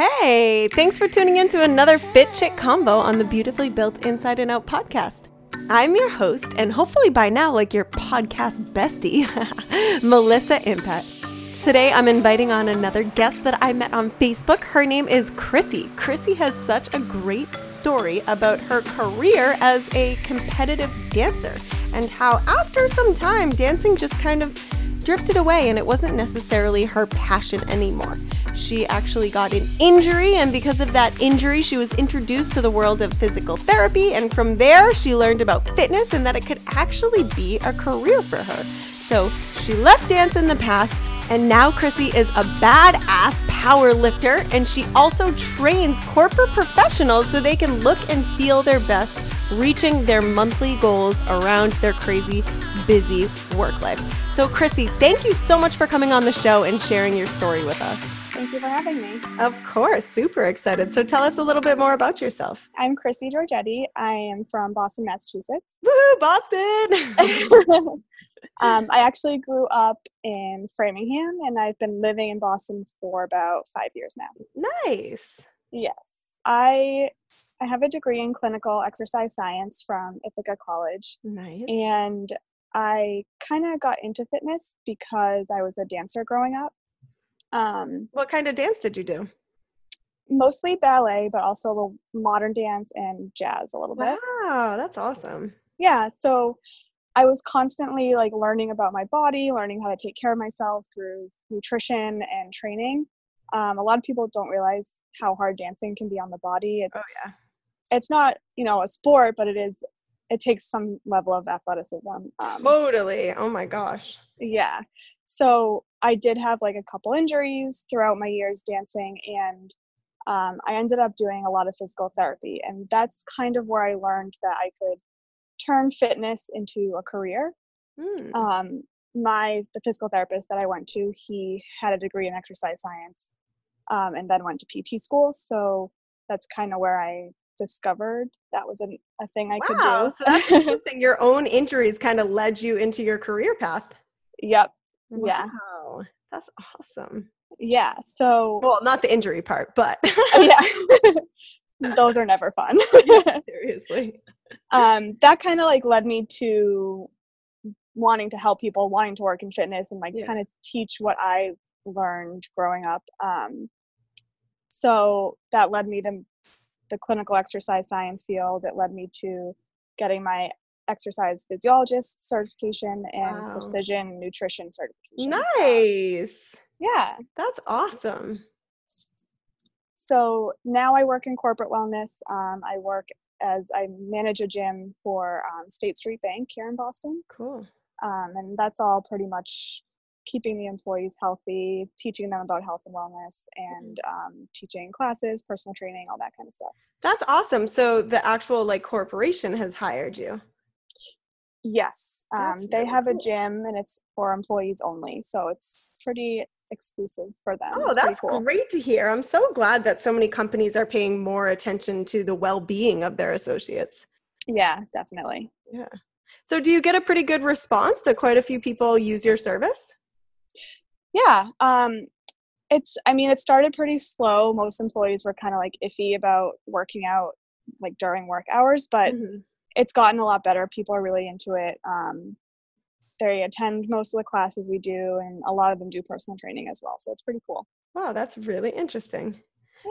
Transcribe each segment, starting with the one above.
Hey, thanks for tuning in to another Fit Chick combo on the Beautifully Built Inside and Out podcast. I'm your host, and hopefully by now, like your podcast bestie, Melissa Impet. Today, I'm inviting on another guest that I met on Facebook. Her name is Chrissy. Chrissy has such a great story about her career as a competitive dancer and how after some time, dancing just kind of drifted away and it wasn't necessarily her passion anymore. She actually got an injury, and because of that injury, she was introduced to the world of physical therapy, and from there, she learned about fitness and that it could actually be a career for her. So she left dance in the past, and now Chrissy is a badass power lifter, and she also trains corporate professionals so they can look and feel their best, reaching their monthly goals around their crazy, busy work life. So Chrissy, thank you so much for coming on the show and sharing your story with us. Thank you for having me. Of course, super excited. So tell us a little bit more about yourself. I'm Chrissy Giorgetti. I am from Boston, Massachusetts. Woohoo, Boston! I actually grew up in Framingham, and I've been living in Boston for about 5 years now. Nice. Yes. I have a degree in clinical exercise science from Ithaca College. Nice. And I kind of got into fitness because I was a dancer growing up. What kind of dance did you do? Mostly ballet, but also modern dance and jazz a little bit. Wow, that's awesome. Yeah, so I was constantly like learning about my body, learning how to take care of myself through nutrition and training. A lot of people don't realize how hard dancing can be on the body. It's not, you know, a sport, but it takes some level of athleticism. Totally. Oh my gosh. Yeah. So I did have like a couple injuries throughout my years dancing, and I ended up doing a lot of physical therapy. And that's kind of where I learned that I could turn fitness into a career. The physical therapist that I went to, he had a degree in exercise science, and then went to PT school. So that's kind of where I discovered that was a thing I could do. Wow, so that's interesting. Your own injuries kind of led you into your career path. Yep. Wow. Yeah. That's awesome. Yeah. So, well, not the injury part, but yeah, those are never fun. Yeah, seriously. That kind of like led me to wanting to help people, wanting to work in fitness and like kind of teach what I learned growing up. So that led me to the clinical exercise science field. It led me to getting my exercise physiologist certification and precision nutrition certification. Nice. Yeah. That's awesome. So now I work in corporate wellness. I work as I manage a gym for State Street Bank here in Boston. Cool. And that's all pretty much keeping the employees healthy, teaching them about health and wellness, and teaching classes, personal training, all that kind of stuff. That's awesome. So the actual like corporation has hired you. Yes. They have a gym and it's for employees only. So it's pretty exclusive for them. Oh, that's cool. Great to hear. I'm so glad that so many companies are paying more attention to the well-being of their associates. Yeah, definitely. Yeah. So do you get a pretty good response? Do quite a few people use your service? Yeah. It started pretty slow. Most employees were kind of like iffy about working out like during work hours, but it's gotten a lot better. People are really into it. They attend most of the classes we do, and a lot of them do personal training as well. So it's pretty cool. Wow, that's really interesting.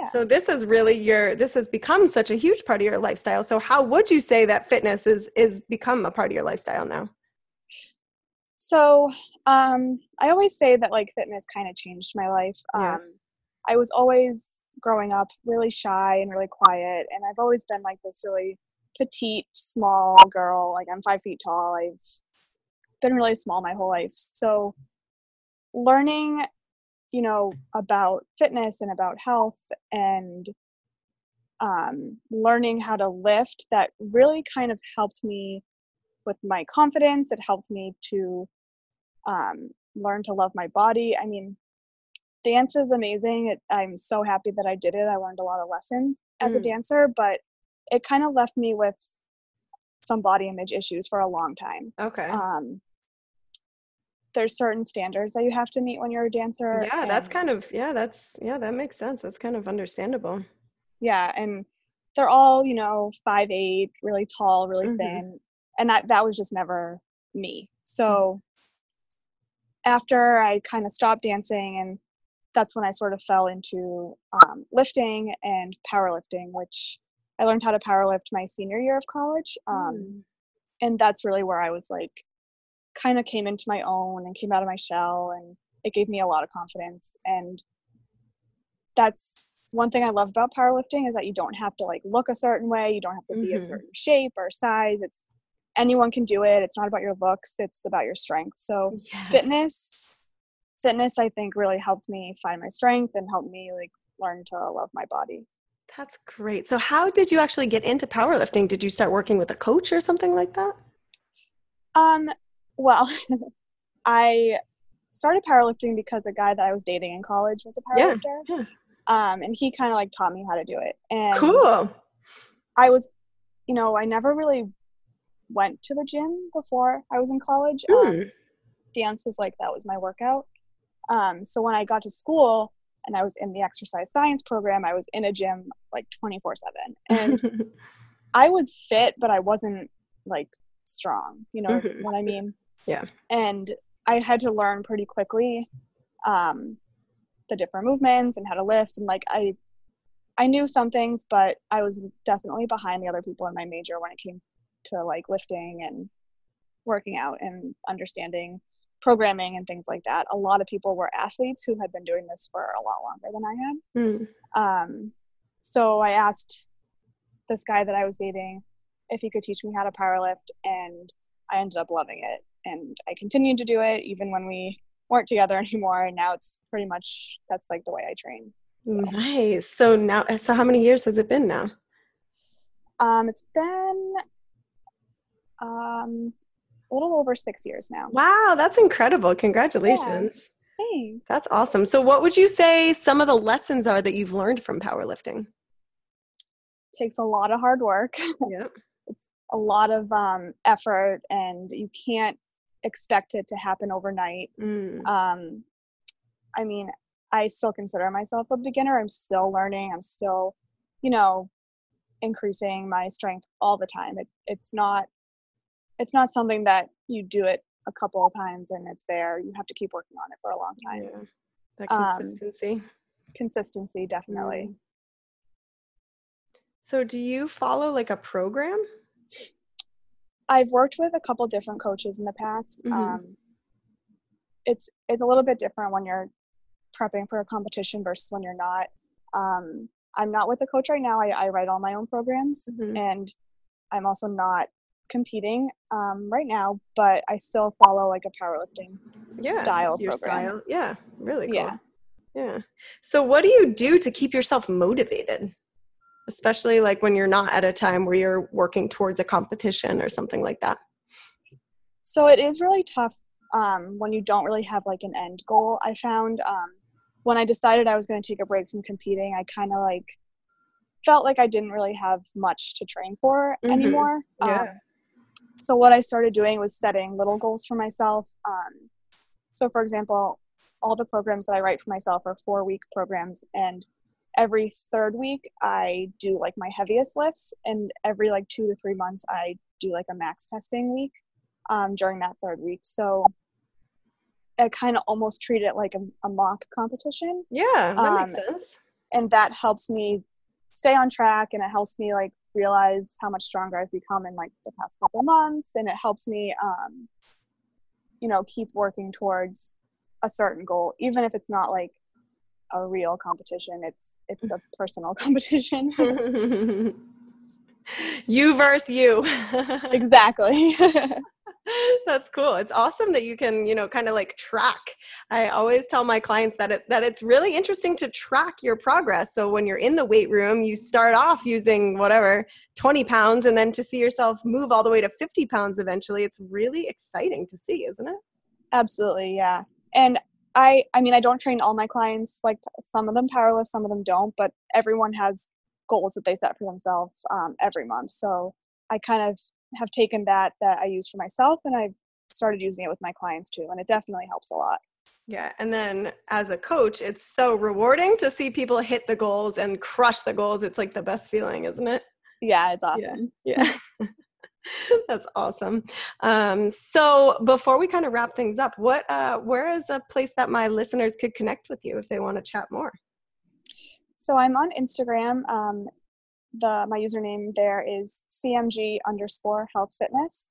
Yeah. So this is really this has become such a huge part of your lifestyle. So how would you say that fitness is become a part of your lifestyle now? So I always say that like fitness kind of changed my life. I was always growing up really shy and really quiet, and I've always been like this really petite, small girl. Like I'm 5 feet tall. I've been really small my whole life. So learning, you know, about fitness and about health and learning how to lift, that really kind of helped me with my confidence. It helped me to learn to love my body. I mean, dance is amazing. I'm so happy that I did it. I learned a lot of lessons as a dancer, but it kind of left me with some body image issues for a long time. Okay. there's certain standards that you have to meet when you're a dancer. Yeah, that's kind of, that makes sense. That's kind of understandable. Yeah. And they're all, 5'8", really tall, really mm-hmm. thin. And that was just never me. So after I kind of stopped dancing, and that's when I sort of fell into lifting and powerlifting, which I learned how to powerlift my senior year of college. And that's really where I was like, kind of came into my own and came out of my shell, and it gave me a lot of confidence. And that's one thing I love about powerlifting, is that you don't have to like look a certain way. You don't have to be a certain shape or size. It's anyone can do it. It's not about your looks. It's about your strength. So fitness, I think, really helped me find my strength and helped me like learn to love my body. That's great. So how did you actually get into powerlifting? Did you start working with a coach or something like that? Well, I started powerlifting because a guy that I was dating in college was a powerlifter. Yeah. And he kind of like taught me how to do it. And cool. I was, I never really went to the gym before I was in college. Dance was like, that was my workout. So when I got to school and I was in the exercise science program, I was in a gym like 24/7. And I was fit, but I wasn't like strong, what I mean? Yeah. And I had to learn pretty quickly the different movements and how to lift, and like I knew some things, but I was definitely behind the other people in my major when it came to like lifting and working out and understanding programming and things like that. A lot of people were athletes who had been doing this for a lot longer than I had. So I asked this guy that I was dating if he could teach me how to powerlift, and I ended up loving it. And I continued to do it even when we weren't together anymore. And now it's pretty much, that's like the way I train. So. Nice. So how many years has it been now? It's been a little over 6 years now. Wow. That's incredible. Congratulations. Yeah. Thanks. That's awesome. So what would you say some of the lessons are that you've learned from powerlifting? Takes a lot of hard work. Yep. It's a lot of effort, and you can't expect it to happen overnight. I mean, I still consider myself a beginner. I'm still learning. I'm still, increasing my strength all the time. It's not something that you do it a couple of times and it's there. You have to keep working on it for a long time. Yeah. That consistency. Consistency, definitely. So do you follow like a program? I've worked with a couple different coaches in the past. It's a little bit different when you're prepping for a competition versus when you're not. I'm not with a coach right now. I write all my own programs, and I'm also not competing right now, but I still follow like a powerlifting style program. Style. Yeah, really cool. Yeah. Yeah. So what do you do to keep yourself motivated? Especially like when you're not at a time where you're working towards a competition or something like that. So it is really tough when you don't really have like an end goal. I found when I decided I was going to take a break from competing, I kind of like felt like I didn't really have much to train for anymore. Yeah. So what I started doing was setting little goals for myself. So for example, all the programs that I write for myself are 4-week programs, and every third week I do like my heaviest lifts, and every like 2 to 3 months I do like a max testing week during that third week. So I kind of almost treat it like a mock competition. Yeah, that makes sense. And that helps me stay on track, and it helps me like realize how much stronger I've become in like the past couple months. And it helps me, keep working towards a certain goal, even if it's not like a real competition. It's a personal competition. You versus you. Exactly. That's cool. It's awesome that you can, kind of like track. I always tell my clients that it's really interesting to track your progress. So when you're in the weight room, you start off using whatever, 20 pounds, and then to see yourself move all the way to 50 pounds eventually, it's really exciting to see, isn't it? Absolutely. Yeah. And I don't train all my clients. Like some of them powerlift, some of them don't, but everyone has goals that they set for themselves every month. So I kind of have taken that I use for myself, and I've started using it with my clients too, and it definitely helps a lot. Yeah. And then as a coach, it's so rewarding to see people hit the goals and crush the goals. It's like the best feeling, isn't it? Yeah, it's awesome. Yeah. That's awesome. So before we kind of wrap things up, where is a place that my listeners could connect with you if they want to chat more? So I'm on Instagram. My username there is CMG_health fitness.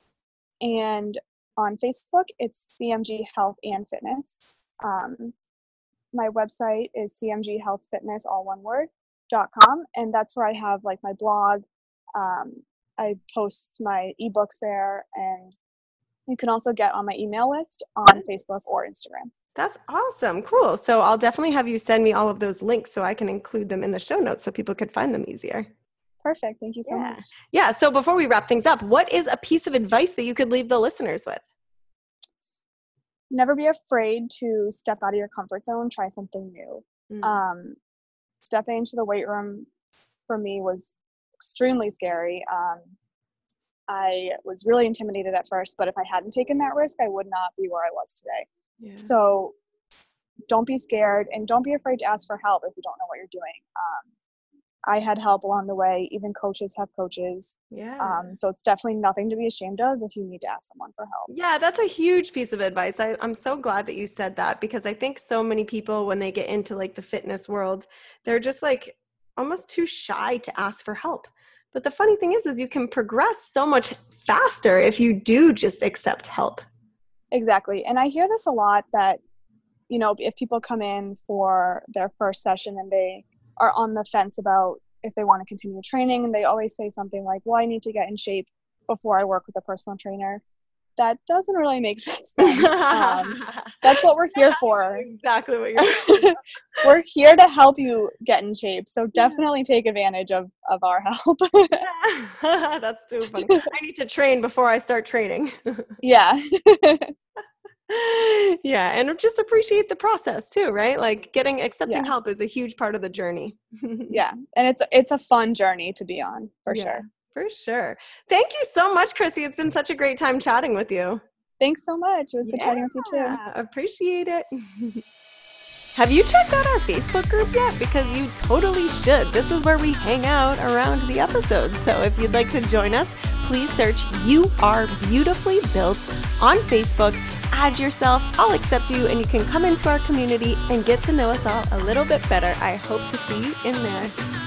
And on Facebook, it's CMG Health and Fitness. My website is cmghealthfitness.com. And that's where I have like my blog. I post my ebooks there, and you can also get on my email list on Facebook or Instagram. That's awesome. Cool. So I'll definitely have you send me all of those links so I can include them in the show notes so people could find them easier. Perfect. Thank you so much. Yeah. So before we wrap things up, what is a piece of advice that you could leave the listeners with? Never be afraid to step out of your comfort zone, try something new. Stepping into the weight room for me was extremely scary. I was really intimidated at first, but if I hadn't taken that risk, I would not be where I was today. Yeah. So don't be scared, and don't be afraid to ask for help if you don't know what you're doing. I had help along the way. Even coaches have coaches. Yeah. So it's definitely nothing to be ashamed of if you need to ask someone for help. Yeah, that's a huge piece of advice. I'm so glad that you said that, because I think so many people, when they get into like the fitness world, they're just like almost too shy to ask for help. But the funny thing is you can progress so much faster if you do just accept help. Exactly. And I hear this a lot that, you know, if people come in for their first session and they are on the fence about if they want to continue training, and they always say something like, well, I need to get in shape before I work with a personal trainer. That doesn't really make sense. That's what we're here for. Exactly what you're saying. We're here to help you get in shape. So definitely take advantage of our help. That's too funny. I need to train before I start training. Yeah. Yeah. And just appreciate the process too, right? Like accepting help is a huge part of the journey. Yeah. And it's a fun journey to be on for sure. For sure. Thank you so much, Chrissy. It's been such a great time chatting with you. Thanks so much. It was good chatting with you too. Appreciate it. Have you checked out our Facebook group yet? Because you totally should. This is where we hang out around the episodes. So if you'd like to join us, please search You Are Beautifully Built on Facebook. Add yourself. I'll accept you, and you can come into our community and get to know us all a little bit better. I hope to see you in there.